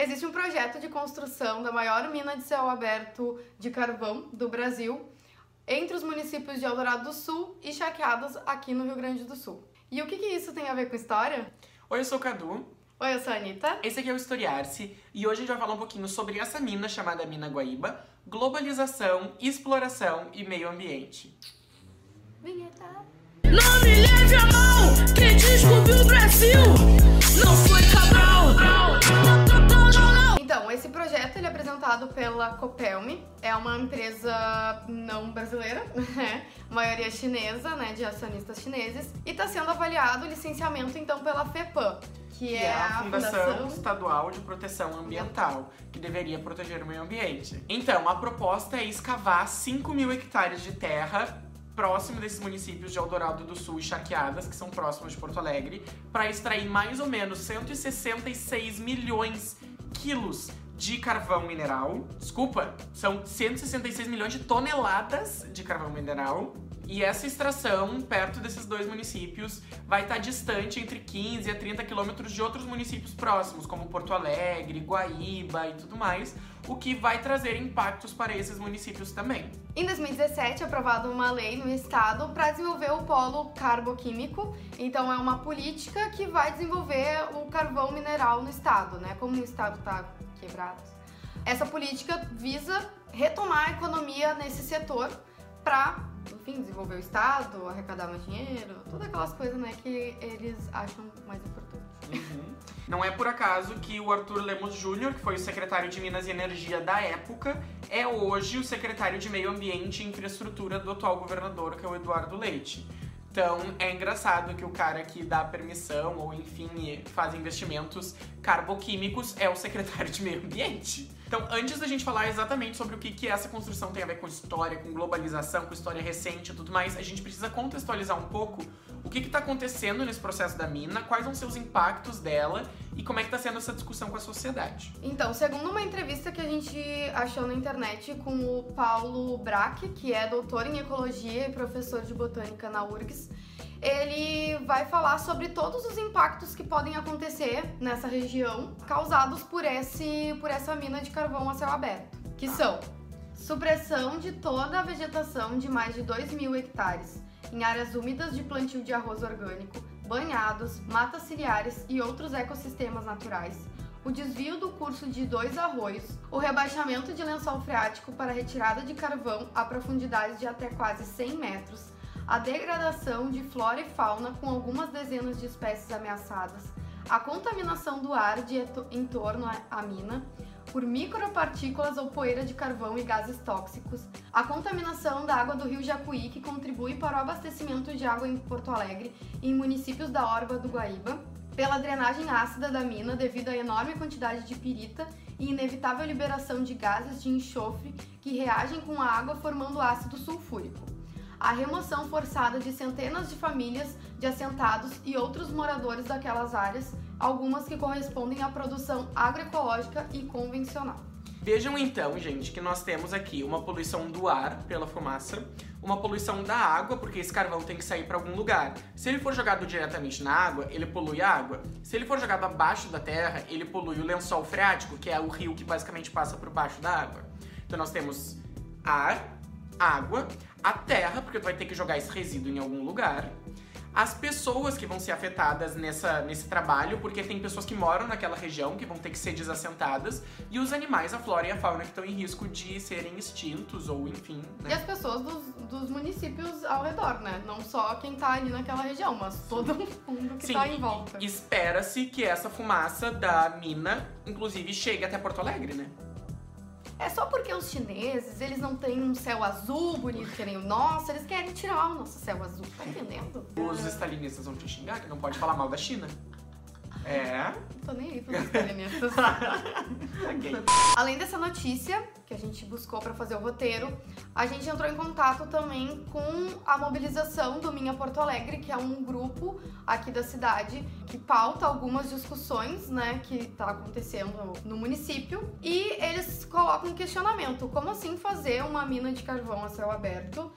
Existe um projeto de construção da maior mina de céu aberto de carvão do Brasil entre os municípios de Eldorado do Sul e Charqueadas, aqui no Rio Grande do Sul. E o que isso tem a ver com história? Oi, eu sou o Cadu. Oi, eu sou a Anitta. Esse aqui é o Historiar-se e hoje a gente vai falar um pouquinho sobre essa mina chamada Mina Guaíba, globalização, exploração e meio ambiente. Vinheta! Não me leve a mal, quem descobriu o Brasil não foi Cabral! Então, esse projeto ele é apresentado pela Copelmi, é uma empresa não brasileira, maioria chinesa, de acionistas chineses, e está sendo avaliado o licenciamento então pela FEPAM, que é a Fundação Estadual de Proteção Ambiental, que deveria proteger o meio ambiente. Então, a proposta é escavar 5 mil hectares de terra próximo desses municípios de Eldorado do Sul e Charqueadas, que são próximos de Porto Alegre, para extrair mais ou menos 166 milhões de quilos de carvão mineral. Desculpa, são 166 milhões de toneladas de carvão mineral. E essa extração, perto desses dois municípios, vai estar distante entre 15 a 30 quilômetros de outros municípios próximos, como Porto Alegre, Guaíba e tudo mais, o que vai trazer impactos para esses municípios também. Em 2017, é aprovada uma lei no estado para desenvolver o polo carboquímico. Então é uma política que vai desenvolver o carvão mineral no estado, Como o estado está quebrado. Essa política visa retomar a economia nesse setor para, enfim, desenvolver o estado, arrecadar mais dinheiro, todas aquelas coisas, que eles acham mais importantes. Uhum. Não é por acaso que o Arthur Lemos Júnior, que foi o secretário de Minas e Energia da época, é hoje o secretário de Meio Ambiente e Infraestrutura do atual governador, que é o Eduardo Leite. Então, é engraçado que o cara que dá permissão ou, enfim, faz investimentos carboquímicos é o secretário de Meio Ambiente. Então, antes da gente falar exatamente sobre o que essa construção tem a ver com história, com globalização, com história recente e tudo mais, a gente precisa contextualizar um pouco o que está acontecendo nesse processo da mina, quais são seus impactos dela e como é que está sendo essa discussão com a sociedade. Então, segundo uma entrevista que a gente achou na internet com o Paulo Brack, que é doutor em ecologia e professor de botânica na UFRGS, ele vai falar sobre todos os impactos que podem acontecer nessa região causados por essa mina de carvão a céu aberto, que são supressão de toda a vegetação de mais de 2 mil hectares em áreas úmidas de plantio de arroz orgânico, banhados, matas ciliares e outros ecossistemas naturais, o desvio do curso de 2 arroios, o rebaixamento de lençol freático para retirada de carvão a profundidades de até quase 100 metros, a degradação de flora e fauna com algumas dezenas de espécies ameaçadas, a contaminação do ar em torno à mina por micropartículas ou poeira de carvão e gases tóxicos, a contaminação da água do rio Jacuí, que contribui para o abastecimento de água em Porto Alegre e em municípios da Orla do Guaíba, pela drenagem ácida da mina devido à enorme quantidade de pirita e inevitável liberação de gases de enxofre que reagem com a água formando ácido sulfúrico. A remoção forçada de centenas de famílias de assentados e outros moradores daquelas áreas, algumas que correspondem à produção agroecológica e convencional. Vejam então, gente, que nós temos aqui uma poluição do ar pela fumaça, uma poluição da água, porque esse carvão tem que sair para algum lugar. Se ele for jogado diretamente na água, ele polui a água. Se ele for jogado abaixo da terra, ele polui o lençol freático, que é o rio que basicamente passa por baixo da água. Então nós temos ar, água, a terra, porque tu vai ter que jogar esse resíduo em algum lugar, as pessoas que vão ser afetadas nesse trabalho, porque tem pessoas que moram naquela região que vão ter que ser desassentadas, e os animais, a flora e a fauna, que estão em risco de serem extintos, ou enfim... E as pessoas dos municípios ao redor, Não só quem tá ali naquela região, mas todo mundo que tá em volta. Espera-se que essa fumaça da mina, inclusive, chegue até Porto Alegre, É só porque os chineses, eles não têm um céu azul bonito que nem o nosso, eles querem tirar o nosso céu azul, tá entendendo? Os estalinistas vão te xingar que não pode falar mal da China. Não tô nem aí pros estalinistas. Okay. Além dessa notícia, que a gente buscou pra fazer o roteiro, a gente entrou em contato também com a mobilização do Minha Porto Alegre, que é um grupo aqui da cidade que pauta algumas discussões, que tá acontecendo no município, e eles colocam um questionamento: como assim fazer uma mina de carvão a céu aberto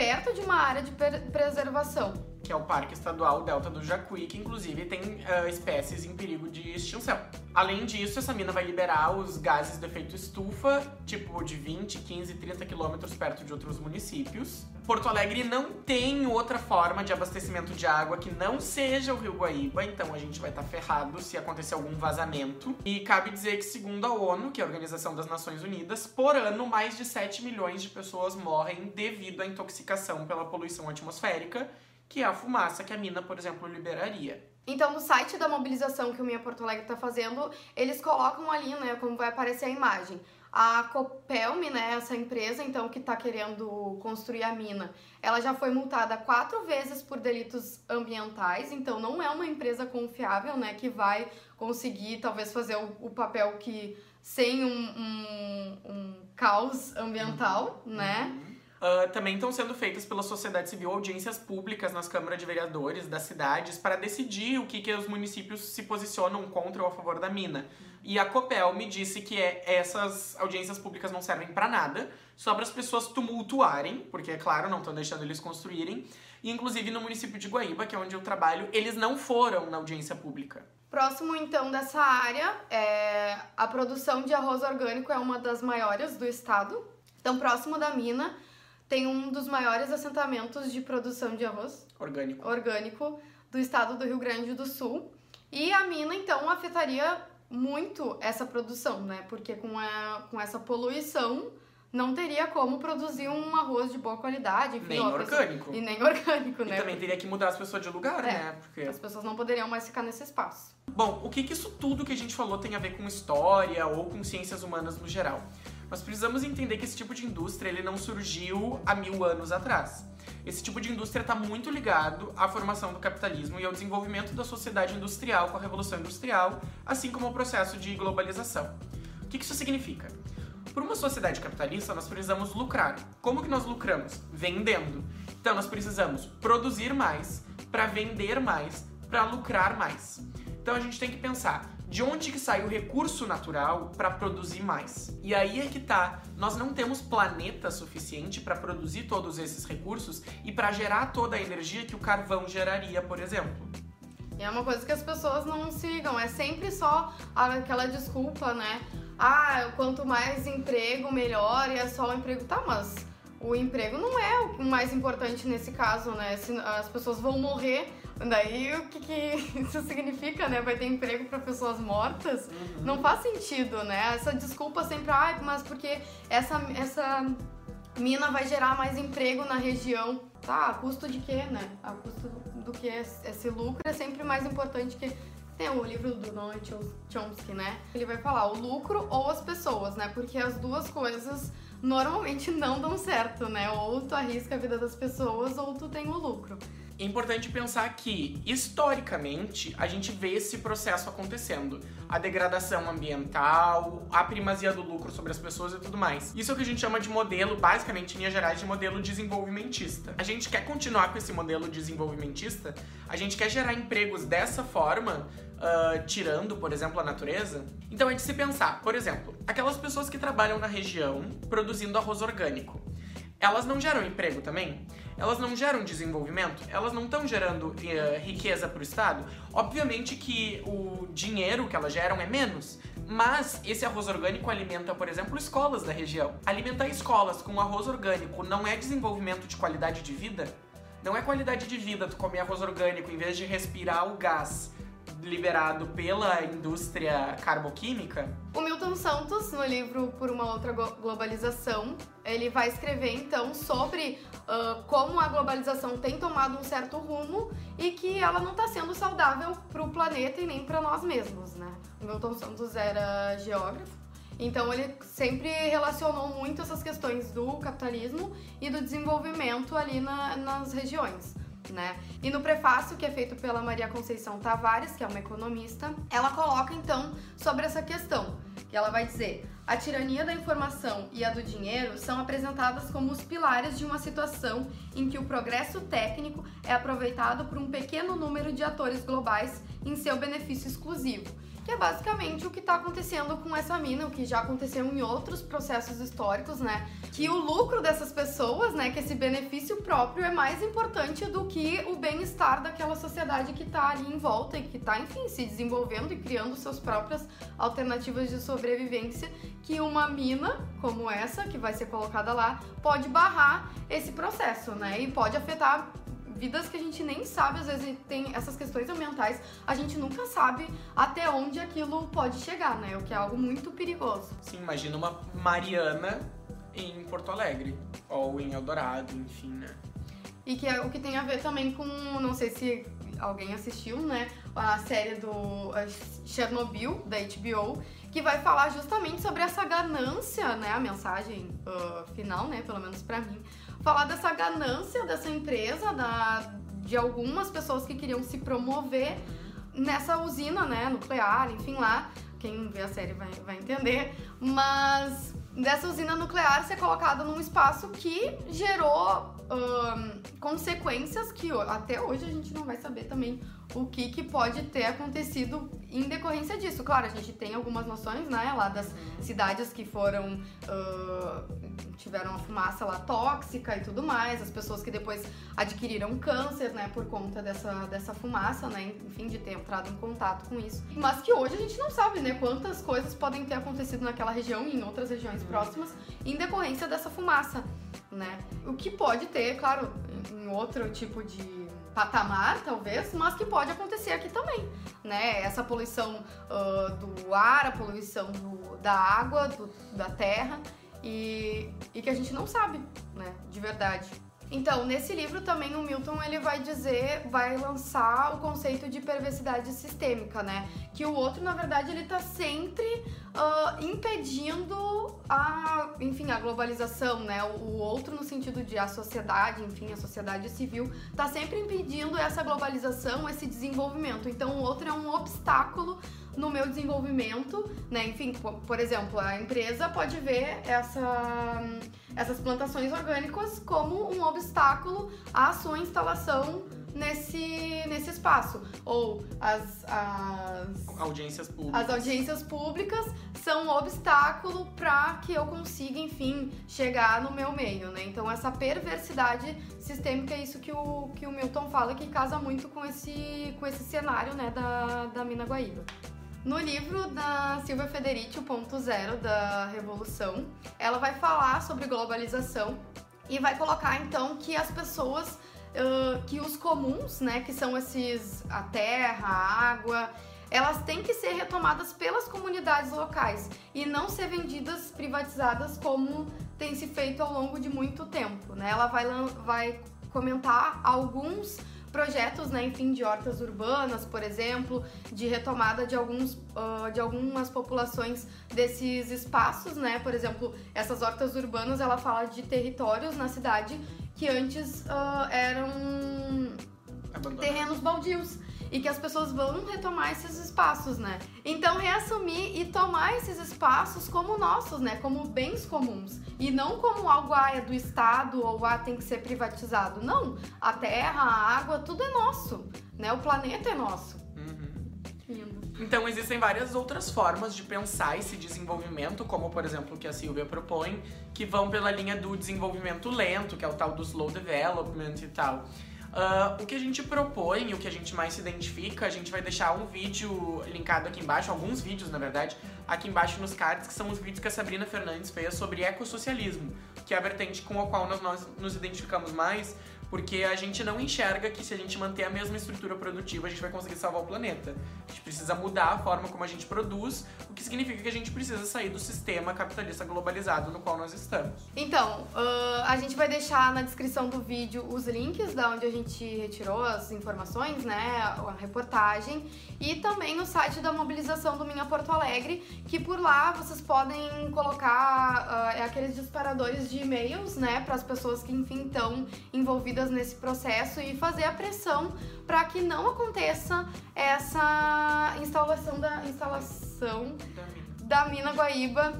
perto de uma área de preservação? que é o Parque Estadual Delta do Jacuí, que inclusive tem espécies em perigo de extinção. Além disso, essa mina vai liberar os gases de efeito estufa, tipo de 20, 15, 30 quilômetros perto de outros municípios. Porto Alegre não tem outra forma de abastecimento de água que não seja o Rio Guaíba, então a gente vai estar ferrado se acontecer algum vazamento. E cabe dizer que, segundo a ONU, que é a Organização das Nações Unidas, por ano mais de 7 milhões de pessoas morrem devido à intoxicação pela poluição atmosférica, que é a fumaça que a mina, por exemplo, liberaria. Então, no site da mobilização que o Minha Porto Alegre está fazendo, eles colocam ali, né, como vai aparecer a imagem. A Copelmi, né, essa empresa, então, que está querendo construir a mina, ela já foi multada 4 vezes por delitos ambientais, então não é uma empresa confiável, né, que vai conseguir, talvez, fazer o papel que, sem um caos ambiental, né. Também estão sendo feitas pela sociedade civil audiências públicas nas câmaras de vereadores das cidades para decidir o que os municípios se posicionam contra ou a favor da mina. E a Copel me disse que essas audiências públicas não servem para nada, só para as pessoas tumultuarem, porque, é claro, não estão deixando eles construírem. E, inclusive, no município de Guaíba, que é onde eu trabalho, eles não foram na audiência pública. Próximo, então, dessa área, a produção de arroz orgânico é uma das maiores do estado. Então, próximo da mina, tem um dos maiores assentamentos de produção de arroz orgânico do estado do Rio Grande do Sul. E a mina, então, afetaria muito essa produção, né? Porque com essa poluição não teria como produzir um arroz de boa qualidade. Enfim, nem orgânico. Pessoa... E nem orgânico, né? E também teria que mudar as pessoas de lugar, né? Porque as pessoas não poderiam mais ficar nesse espaço. Bom, o que isso tudo que a gente falou tem a ver com história ou com ciências humanas no geral? Nós precisamos entender que esse tipo de indústria ele não surgiu há 1000 anos atrás. Esse tipo de indústria está muito ligado à formação do capitalismo e ao desenvolvimento da sociedade industrial com a Revolução Industrial, assim como o processo de globalização. O que isso significa? Para uma sociedade capitalista, nós precisamos lucrar. Como que nós lucramos? Vendendo. Então, nós precisamos produzir mais, para vender mais, para lucrar mais. Então, a gente tem que pensar... De onde que sai o recurso natural para produzir mais? E aí é que tá, nós não temos planeta suficiente para produzir todos esses recursos e para gerar toda a energia que o carvão geraria, por exemplo. E é uma coisa que as pessoas não sigam, é sempre só aquela desculpa, né? Ah, quanto mais emprego, melhor, e é só o emprego. Tá, mas o emprego não é o mais importante nesse caso, né? Se as pessoas vão morrer, daí o que isso significa, né? Vai ter emprego para pessoas mortas? Uhum. Não faz sentido, né? Essa desculpa sempre, ah, mas porque essa mina vai gerar mais emprego na região. Tá, a custo de quê, né? A custo do que esse lucro é sempre mais importante que... Tem o livro do Noam Chomsky, né? Ele vai falar o lucro ou as pessoas, né? Porque as duas coisas... normalmente não dão certo, né? Ou tu arrisca a vida das pessoas ou tu tem o lucro. É importante pensar que, historicamente, a gente vê esse processo acontecendo. A degradação ambiental, a primazia do lucro sobre as pessoas e tudo mais. Isso é o que a gente chama de modelo, basicamente, em linhas gerais, de modelo desenvolvimentista. A gente quer continuar com esse modelo desenvolvimentista? A gente quer gerar empregos dessa forma, tirando, por exemplo, a natureza? Então é de se pensar, por exemplo, aquelas pessoas que trabalham na região produzindo arroz orgânico. Elas não geram emprego também? Elas não geram desenvolvimento? Elas não estão gerando riqueza para o Estado? Obviamente que o dinheiro que elas geram é menos, mas esse arroz orgânico alimenta, por exemplo, escolas da região. Alimentar escolas com arroz orgânico não é desenvolvimento de qualidade de vida? Não é qualidade de vida tu comer arroz orgânico em vez de respirar o gás liberado pela indústria carboquímica? O Milton Santos, no livro Por uma Outra Globalização, ele vai escrever, então, sobre como a globalização tem tomado um certo rumo e que ela não está sendo saudável para o planeta e nem para nós mesmos, né? O Milton Santos era geógrafo, então ele sempre relacionou muito essas questões do capitalismo e do desenvolvimento ali nas regiões. Né? E no prefácio, que é feito pela Maria Conceição Tavares, que é uma economista, ela coloca então sobre essa questão, que ela vai dizer: a tirania da informação e a do dinheiro são apresentadas como os pilares de uma situação em que o progresso técnico é aproveitado por um pequeno número de atores globais em seu benefício exclusivo. que é basicamente o que está acontecendo com essa mina, o que já aconteceu em outros processos históricos, né? Que o lucro dessas pessoas, né, que esse benefício próprio é mais importante do que o bem-estar daquela sociedade que está ali em volta e que está, enfim, se desenvolvendo e criando suas próprias alternativas de sobrevivência, que uma mina como essa, que vai ser colocada lá, pode barrar esse processo, né? E pode afetar vidas que a gente nem sabe, às vezes tem essas questões ambientais, a gente nunca sabe até onde aquilo pode chegar, né? O que é algo muito perigoso. Sim, imagina uma Mariana em Porto Alegre, ou em Eldorado, enfim, né? E que é o que tem a ver também com, não sei se alguém assistiu, né, a série do Chernobyl, da HBO, que vai falar justamente sobre essa ganância, né, a mensagem final, né, pelo menos pra mim, falar dessa ganância dessa empresa, de algumas pessoas que queriam se promover nessa usina, né, nuclear, enfim, lá, quem vê a série vai entender, mas dessa usina nuclear ser colocada num espaço que gerou consequências que até hoje a gente não vai saber também o que pode ter acontecido em decorrência disso. Claro, a gente tem algumas noções, né, lá das cidades que foram tiveram a fumaça lá tóxica e tudo mais, as pessoas que depois adquiriram câncer, né, por conta dessa fumaça, né, enfim, de ter entrado em contato com isso. Mas que hoje a gente não sabe, né, quantas coisas podem ter acontecido naquela região e em outras regiões próximas em decorrência dessa fumaça, né? O que pode ter, claro, em outro tipo de patamar, talvez, mas que pode acontecer aqui também, né? Essa poluição do ar, a poluição da água, da terra, e que a gente não sabe, né? De verdade. Então, nesse livro também o Milton, ele vai lançar o conceito de perversidade sistêmica, né? Que o outro, na verdade, ele tá sempre impedindo a globalização, né? O outro no sentido de a sociedade, enfim, a sociedade civil, tá sempre impedindo essa globalização, esse desenvolvimento. Então, o outro é um obstáculo no meu desenvolvimento, né? Enfim, por exemplo, a empresa pode ver essas plantações orgânicas como um obstáculo à sua instalação nesse espaço. Ou as audiências públicas. As audiências públicas são um obstáculo para que eu consiga, enfim, chegar no meu meio, né? Então, essa perversidade sistêmica é isso que o Milton fala, que casa muito com esse cenário, né, da Mina Guaíba. No livro da Silvia Federici, o ponto zero da Revolução, ela vai falar sobre globalização e vai colocar, então, que as pessoas, que os comuns, né, que são esses, a terra, a água, elas têm que ser retomadas pelas comunidades locais e não ser vendidas, privatizadas, como tem se feito ao longo de muito tempo, né? Ela vai comentar alguns projetos, né, enfim, de hortas urbanas, por exemplo, de retomada de algumas populações desses espaços, né? Por exemplo, essas hortas urbanas, ela fala de territórios na cidade que antes eram terrenos baldios e que as pessoas vão retomar esses espaços, né? Então, reassumir e tomar esses espaços como nossos, né? Como bens comuns. E não como algo, é do Estado, ou tem que ser privatizado. Não. A terra, a água, tudo é nosso, né? O planeta é nosso. Então, existem várias outras formas de pensar esse desenvolvimento, como, por exemplo, o que a Silvia propõe, que vão pela linha do desenvolvimento lento, que é o tal do slow development e tal. O que a gente propõe, o que a gente mais se identifica, a gente vai deixar um vídeo linkado aqui embaixo, alguns vídeos, na verdade, aqui embaixo nos cards, que são os vídeos que a Sabrina Fernandes fez sobre ecossocialismo, que é a vertente com a qual nós nos identificamos mais, porque a gente não enxerga que se a gente manter a mesma estrutura produtiva, a gente vai conseguir salvar o planeta. A gente precisa mudar a forma como a gente produz, o que significa que a gente precisa sair do sistema capitalista globalizado no qual nós estamos. Então, a gente vai deixar na descrição do vídeo os links da onde a gente retirou as informações, né, a reportagem, e também o site da mobilização do Minha Porto Alegre, que por lá vocês podem colocar aqueles disparadores de e-mails, né, para as pessoas que, enfim, estão envolvidas nesse processo e fazer a pressão para que não aconteça essa instalação da Mina Guaíba,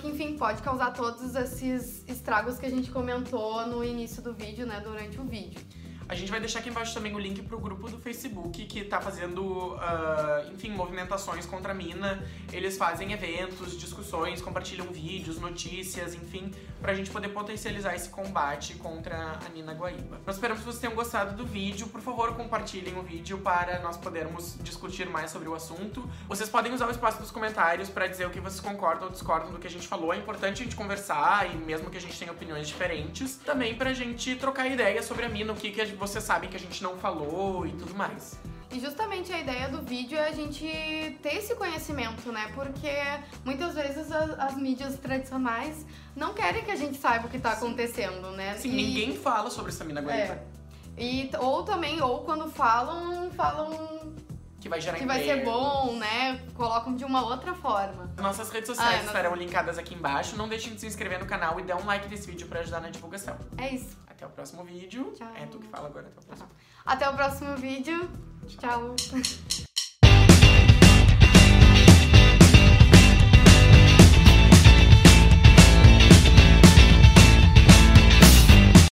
que, enfim, pode causar todos esses estragos que a gente comentou no início do vídeo, né, durante o vídeo. A gente vai deixar aqui embaixo também o link pro grupo do Facebook que tá fazendo, enfim, movimentações contra a mina. Eles fazem eventos, discussões, compartilham vídeos, notícias, enfim, pra gente poder potencializar esse combate contra a Mina Guaíba. Nós esperamos que vocês tenham gostado do vídeo. Por favor, compartilhem o vídeo para nós podermos discutir mais sobre o assunto. Vocês podem usar o espaço dos comentários pra dizer o que vocês concordam ou discordam do que a gente falou. É importante a gente conversar, e mesmo que a gente tenha opiniões diferentes, também pra gente trocar ideia sobre a mina, o que vocês sabem que a gente não falou e tudo mais. E justamente a ideia do vídeo é a gente ter esse conhecimento, né? Porque muitas vezes as mídias tradicionais não querem que a gente saiba o que tá acontecendo, né? Sim, ninguém fala sobre essa mina guaíba. Ou quando falam que vai gerar emprego, que vai ser bom, né? Colocam de uma outra forma. Nossas redes sociais estarão linkadas aqui embaixo. Não deixem de se inscrever no canal e dar um like nesse vídeo pra ajudar na divulgação. É isso. Até o próximo vídeo. Tchau. É tu que fala agora. Até o próximo vídeo. Tchau.